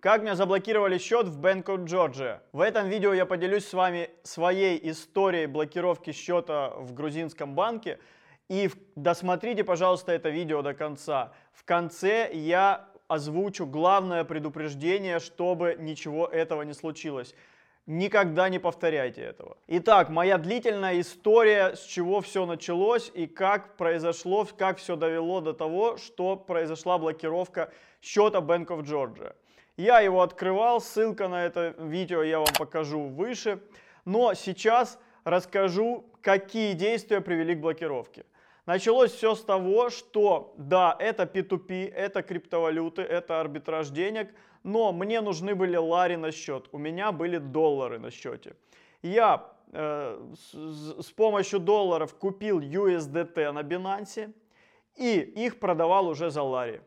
Как меня заблокировали счет в Bank of Georgia? В этом видео я поделюсь с вами своей историей блокировки счета в грузинском банке. И досмотрите, пожалуйста, это видео до конца. В конце я озвучу главное предупреждение, чтобы ничего этого не случилось. Никогда не повторяйте этого. Итак, моя длительная история, с чего все началось и как произошло, как все довело до того, что произошла блокировка счета Bank of Georgia. Я его открывал, ссылка на это видео я вам покажу выше. Но сейчас расскажу, какие действия привели к блокировке. Началось все с того, что да, это P2P, это криптовалюты, это арбитраж денег, но мне нужны были лари на счет, у меня были доллары на счете. Я с помощью долларов купил USDT на Binance и их продавал уже за лари.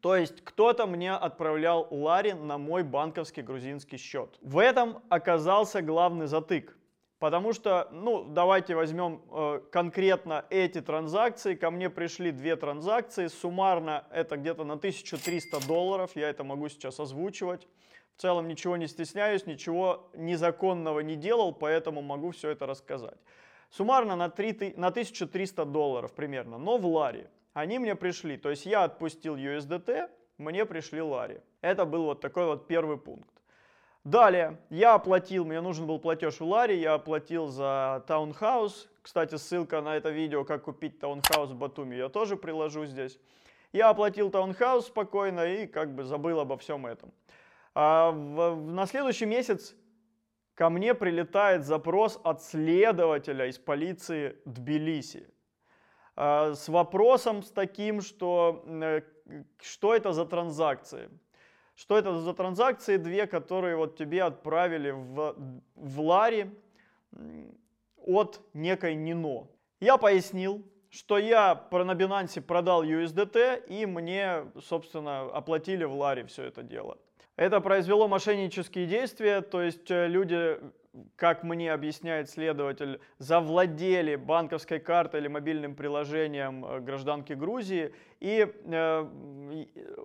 То есть кто-то мне отправлял лари на мой банковский грузинский счет. В этом оказался главный затык. Потому что, давайте возьмем конкретно эти транзакции. Ко мне пришли две транзакции. Суммарно это где-то на 1300 долларов. Я это могу сейчас озвучивать. В целом ничего не стесняюсь, ничего незаконного не делал, поэтому могу все это рассказать. Суммарно на 1300 долларов примерно, но в лари. Они мне пришли, то есть я отпустил USDT, мне пришли лари. Это был вот такой вот первый пункт. Далее, я оплатил, мне нужен был платеж в лари, я оплатил за таунхаус. Кстати, ссылка на это видео, как купить таунхаус в Батуми, я тоже приложу здесь. Я оплатил таунхаус спокойно и забыл обо всем этом. А на следующий месяц ко мне прилетает запрос от следователя из полиции Тбилиси. С вопросом с таким, что это за транзакции. Что это за транзакции две, которые вот тебе отправили в лари от некой Нино. Я пояснил, что я на Binance продал USDT и мне, собственно, оплатили в лари все это дело. Это произвело мошеннические действия, то есть люди, как мне объясняет следователь, завладели банковской картой или мобильным приложением гражданки Грузии и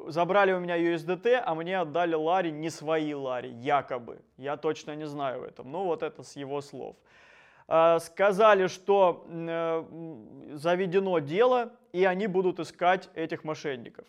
забрали у меня USDT, а мне отдали лари, не свои лари, якобы. Я точно не знаю в этом, вот это с его слов. Сказали, что заведено дело и они будут искать этих мошенников.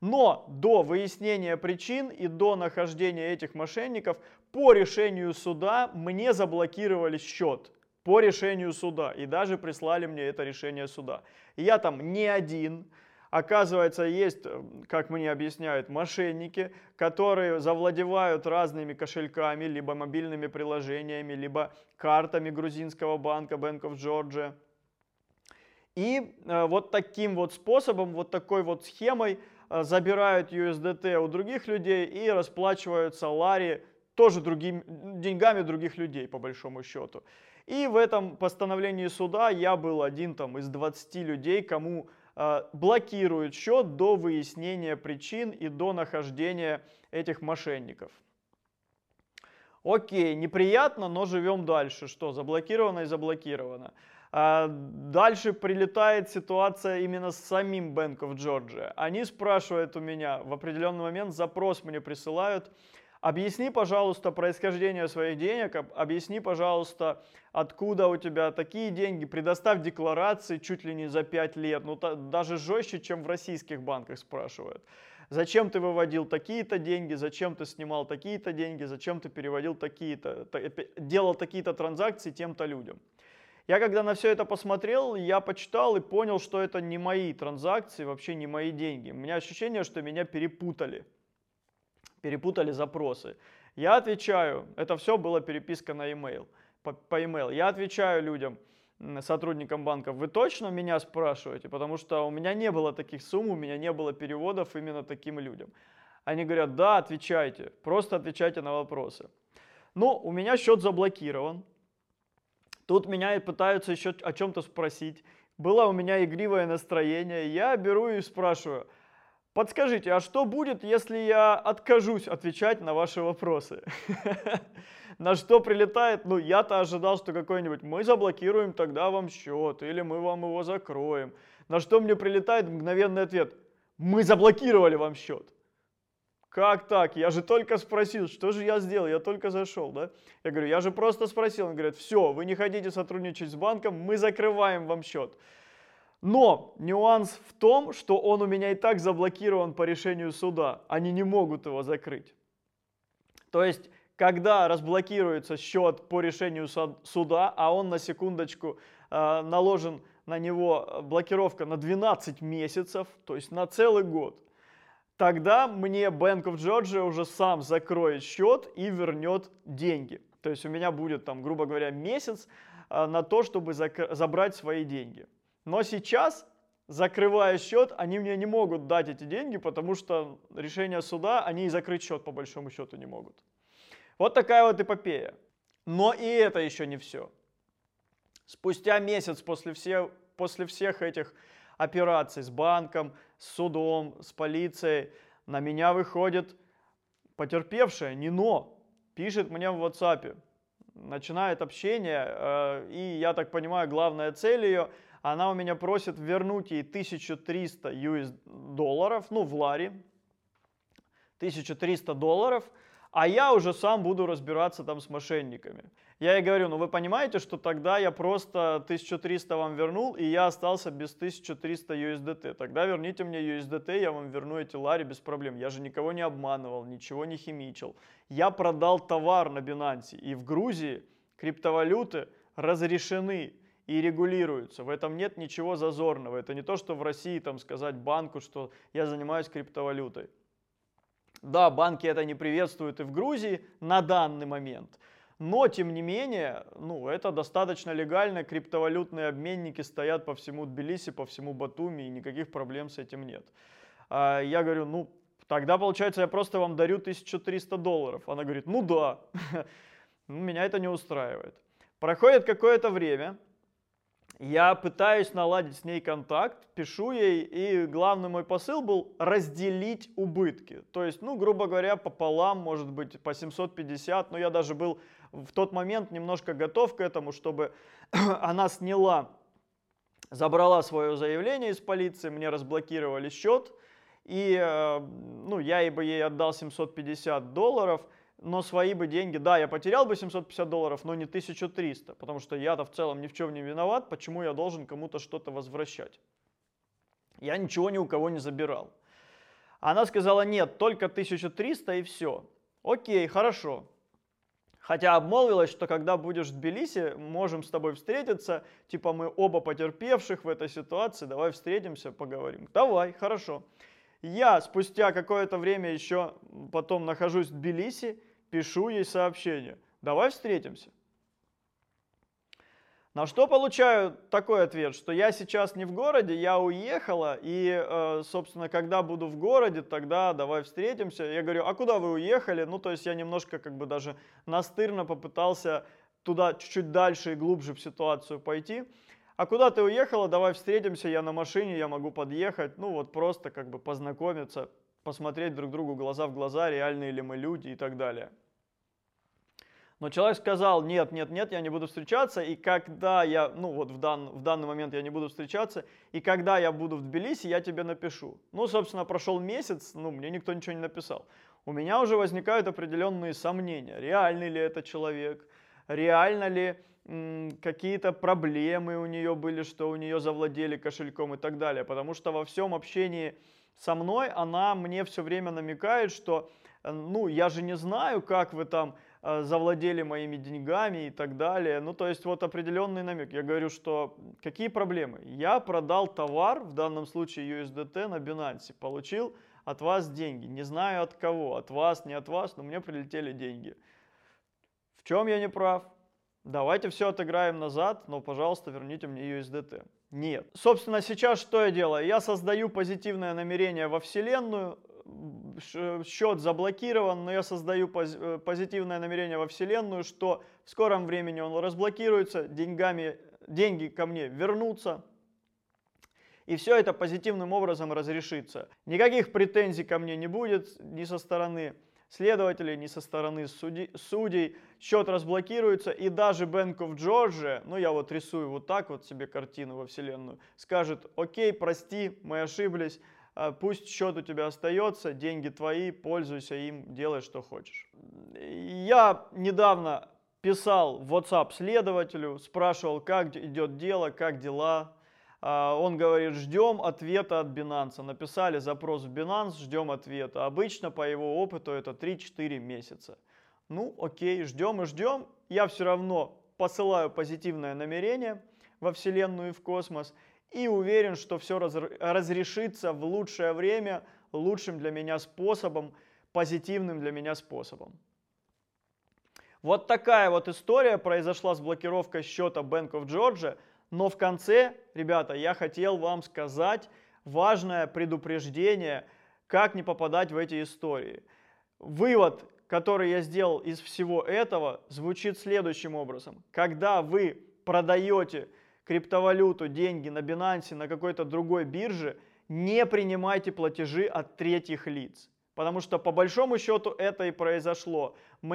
Но до выяснения причин и до нахождения этих мошенников по решению суда мне заблокировали счет. По решению суда. И даже прислали мне это решение суда. И я там не один. Оказывается, есть, как мне объясняют, мошенники, которые завладевают разными кошельками, либо мобильными приложениями, либо картами грузинского банка Bank of Georgia. И вот таким вот способом, вот такой вот схемой забирают USDT у других людей и расплачиваются лари тоже деньгами других людей, по большому счету. И в этом постановлении суда я был один из 20 людей, кому блокируют счет до выяснения причин и до нахождения этих мошенников. Окей, неприятно, но живем дальше. Что, заблокировано и заблокировано. Дальше прилетает ситуация именно с самим Bank of Georgia. Они спрашивают у меня, в определенный момент запрос мне присылают. Объясни, пожалуйста, происхождение своих денег, объясни, пожалуйста, откуда у тебя такие деньги, предоставь декларации чуть ли не за 5 лет, даже жестче, чем в российских банках спрашивают. Зачем ты выводил такие-то деньги, зачем ты снимал такие-то деньги, зачем ты переводил такие-то, делал такие-то транзакции тем-то людям. Я когда на все это посмотрел, я почитал и понял, что это не мои транзакции, вообще не мои деньги. У меня ощущение, что меня перепутали запросы. Я отвечаю, это все была переписка на e-mail, по e-mail. Я отвечаю людям, сотрудникам банков, вы точно меня спрашиваете? Потому что у меня не было таких сумм, у меня не было переводов именно таким людям. Они говорят, да, отвечайте, просто отвечайте на вопросы. У меня счет заблокирован. Тут меня пытаются еще о чем-то спросить. Было у меня игривое настроение. Я беру и спрашиваю, подскажите, а что будет, если я откажусь отвечать на ваши вопросы? На что прилетает, я-то ожидал, что какой-нибудь, мы заблокируем тогда вам счет, или мы вам его закроем. На что мне прилетает мгновенный ответ, мы заблокировали вам счет. Как так? Я же только спросил, что же я сделал? Я только зашел, да? Я говорю, я же просто спросил. Он говорит, все, вы не хотите сотрудничать с банком, мы закрываем вам счет. Но нюанс в том, что он у меня и так заблокирован по решению суда. Они не могут его закрыть. То есть, когда разблокируется счет по решению суда, а он на секундочку наложен на него блокировка на 12 месяцев, то есть на целый год, тогда мне Bank of Georgia уже сам закроет счет и вернет деньги. То есть у меня будет, там, грубо говоря, месяц на то, чтобы забрать свои деньги. Но сейчас, закрывая счет, они мне не могут дать эти деньги, потому что решение суда, они и закрыть счет по большому счету не могут. Вот такая вот эпопея. Но и это еще не все. Спустя месяц после всех этих операций с банком, с судом, с полицией, на меня выходит потерпевшая Нино, пишет мне в WhatsApp, начинает общение, и я так понимаю, главная цель ее... Она у меня просит вернуть ей 1300 US долларов, ну в лари, 1300 долларов, а я уже сам буду разбираться там с мошенниками. Я ей говорю, ну вы понимаете, что тогда я просто 1300 вам вернул, и я остался без 1300 USDT. Тогда верните мне USDT, я вам верну эти лари без проблем. Я же никого не обманывал, ничего не химичил. Я продал товар на Binance, и в Грузии криптовалюты разрешены и регулируются. В этом нет ничего зазорного. Это не то, что в России там сказать банку, что я занимаюсь криптовалютой. Да, банки это не приветствуют и в Грузии на данный момент. Но, тем не менее, ну, это достаточно легально. Криптовалютные обменники стоят по всему Тбилиси, по всему Батуми, и никаких проблем с этим нет. Я говорю, ну, тогда, получается, я просто вам дарю 1300 долларов. Она говорит, ну да, меня это не устраивает. Проходит какое-то время, я пытаюсь наладить с ней контакт, пишу ей, и главный мой посыл был разделить убытки. То есть, ну, грубо говоря, пополам, может быть, по 750, но я даже был в тот момент немножко готов к этому, чтобы она сняла, забрала свое заявление из полиции, мне разблокировали счет, и, ну, я бы ей отдал 750 долларов, но свои бы деньги, да, я потерял бы 750 долларов, но не 1300, потому что я-то в целом ни в чем не виноват, почему я должен кому-то что-то возвращать? Я ничего ни у кого не забирал. Она сказала, нет, только 1300 и все. Окей, хорошо. Хотя обмолвилась, что когда будешь в Тбилиси, можем с тобой встретиться, типа мы оба потерпевших в этой ситуации, давай встретимся, поговорим. Давай, хорошо. Я спустя какое-то время еще потом нахожусь в Тбилиси, пишу ей сообщение. Давай встретимся. На что получаю такой ответ, что я сейчас не в городе, я уехала, и, собственно, когда буду в городе, тогда давай встретимся. Я говорю, а куда вы уехали? Ну, то есть я немножко как бы даже настырно попытался туда чуть-чуть дальше и глубже в ситуацию пойти. А куда ты уехала, давай встретимся, я на машине, я могу подъехать, ну вот просто как бы познакомиться, посмотреть друг другу глаза в глаза, реальные ли мы люди и так далее. Но человек сказал, нет, я не буду встречаться, и когда я, ну вот в данный момент я не буду встречаться, и когда я буду в Тбилиси, я тебе напишу. Ну, собственно, прошел месяц, ну, мне никто ничего не написал. У меня уже возникают определенные сомнения, реальный ли это человек, реально ли... какие-то проблемы у нее были, что у нее завладели кошельком и так далее. Потому что во всем общении со мной она мне все время намекает, что ну я же не знаю, как вы там завладели моими деньгами и так далее. Ну то есть вот определенный намек. Я говорю, что какие проблемы? Я продал товар, в данном случае USDT, на Binance, получил от вас деньги. Не знаю от кого, от вас, не от вас, но мне прилетели деньги. В чем я не прав? Давайте все отыграем назад, но, пожалуйста, верните мне USDT. Нет. Собственно, сейчас что я делаю? Я создаю позитивное намерение во Вселенную. Счет заблокирован, но я создаю позитивное намерение во Вселенную, что в скором времени он разблокируется, деньги ко мне вернутся. И все это позитивным образом разрешится. Никаких претензий ко мне не будет ни со стороны следователей, не со стороны судей, счет разблокируется, и даже Bank of Georgia, ну я вот рисую вот так вот себе картину во Вселенную, скажет, окей, прости, мы ошиблись, пусть счет у тебя остается, деньги твои, пользуйся им, делай, что хочешь. Я недавно писал в WhatsApp следователю, спрашивал, как идет дело, как дела. Он говорит, ждем ответа от Binance. Написали запрос в Binance, ждем ответа. Обычно, по его опыту, это 3-4 месяца. Ну, окей, ждем и ждем. Я все равно посылаю позитивное намерение во Вселенную и в космос. И уверен, что все разрешится в лучшее время, лучшим для меня способом, позитивным для меня способом. Вот такая вот история произошла с блокировкой счета Bank of Georgia. Но в конце, ребята, я хотел вам сказать важное предупреждение, как не попадать в эти истории. Вывод, который я сделал из всего этого, звучит следующим образом. Когда вы продаете криптовалюту, деньги на Binance, на какой-то другой бирже, не принимайте платежи от третьих лиц. Потому что по большому счету это и произошло. У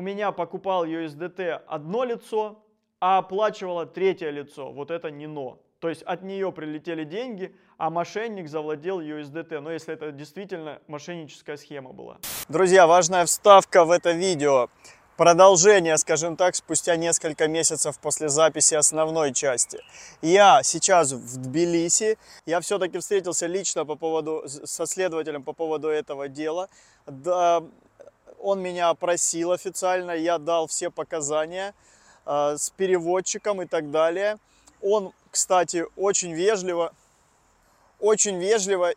меня покупал USDT одно лицо, а оплачивало третье лицо, вот это Нино. То есть от нее прилетели деньги, а мошенник завладел USDT. Но если это действительно мошенническая схема была. Друзья, важная вставка в это видео. Продолжение, скажем так, спустя несколько месяцев после записи основной части. Я сейчас в Тбилиси. Я все-таки встретился лично со следователем по поводу этого дела. Он меня опросил официально, я дал все показания с переводчиком и так далее. Он, кстати, очень вежливо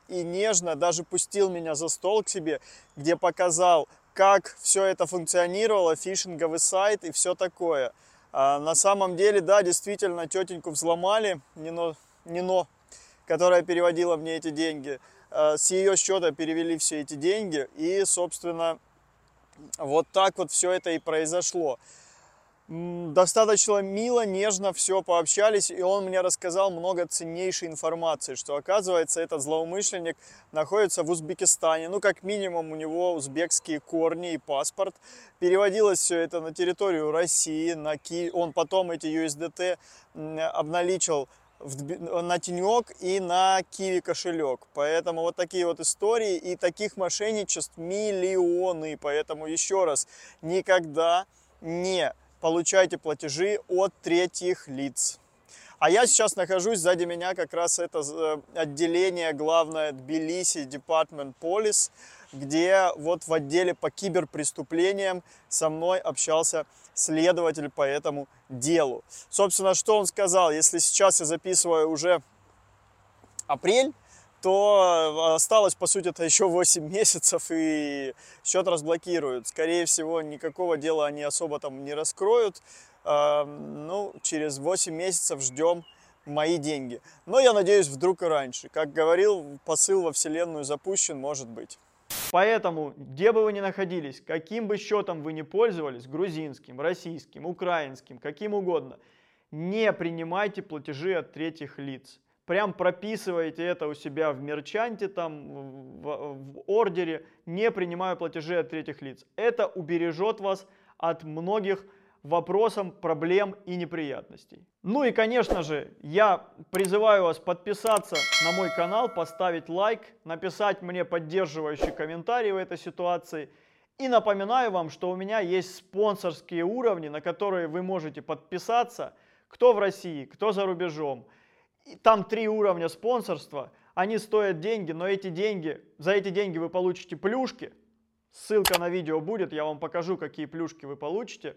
и нежно даже пустил меня за стол к себе, где показал, как все это функционировало, фишинговый сайт и все такое. На самом деле, да, действительно, тетеньку взломали, Нино, которая переводила мне эти деньги. С ее счета перевели все эти деньги, и, собственно, вот так вот все это и произошло. Достаточно мило, нежно все пообщались, и он мне рассказал много ценнейшей информации, что, оказывается, этот злоумышленник находится в Узбекистане, ну, как минимум, у него узбекские корни и паспорт. Переводилось все это на территорию России, на Киев. Он потом эти USDT обналичил на тенек и на Киви кошелек. Поэтому вот такие вот истории, и таких мошенничеств миллионы. Поэтому еще раз, никогда не получайте платежи от третьих лиц. А я сейчас нахожусь, сзади меня как раз это отделение главное Тбилиси Department Police, где вот в отделе по киберпреступлениям со мной общался следователь по этому делу. Собственно, что он сказал, если сейчас я записываю уже апрель, то осталось, по сути, это еще 8 месяцев, и счет разблокируют. Скорее всего, никакого дела они особо там не раскроют. Ну, через 8 месяцев ждем мои деньги. Но я надеюсь, вдруг и раньше. Как говорил, посыл во Вселенную запущен, может быть. Поэтому, где бы вы ни находились, каким бы счетом вы ни пользовались, грузинским, российским, украинским, каким угодно, не принимайте платежи от третьих лиц. Прям прописываете это у себя в мерчанте, там, в ордере, не принимая платежи от третьих лиц. Это убережет вас от многих вопросов, проблем и неприятностей. Ну и, конечно же, я призываю вас подписаться на мой канал, поставить лайк, написать мне поддерживающий комментарий в этой ситуации. И напоминаю вам, что у меня есть спонсорские уровни, на которые вы можете подписаться, кто в России, кто за рубежом. Там 3 уровня спонсорства, они стоят деньги, но за эти деньги вы получите плюшки. Ссылка на видео будет, я вам покажу, какие плюшки вы получите.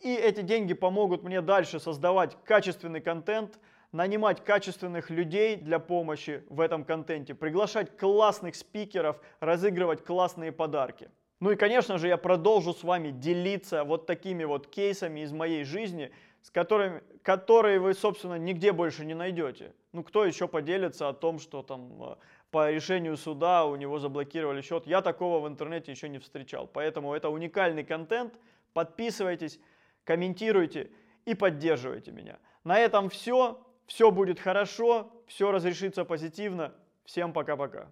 И эти деньги помогут мне дальше создавать качественный контент, нанимать качественных людей для помощи в этом контенте, приглашать классных спикеров, разыгрывать классные подарки. Ну и, конечно же, я продолжу с вами делиться вот такими вот кейсами из моей жизни, которые вы, собственно, нигде больше не найдете. Ну, кто еще поделится о том, что там по решению суда у него заблокировали счет? Я такого в интернете еще не встречал. Поэтому это уникальный контент. Подписывайтесь, комментируйте и поддерживайте меня. На этом все. Все будет хорошо, все разрешится позитивно. Всем пока-пока.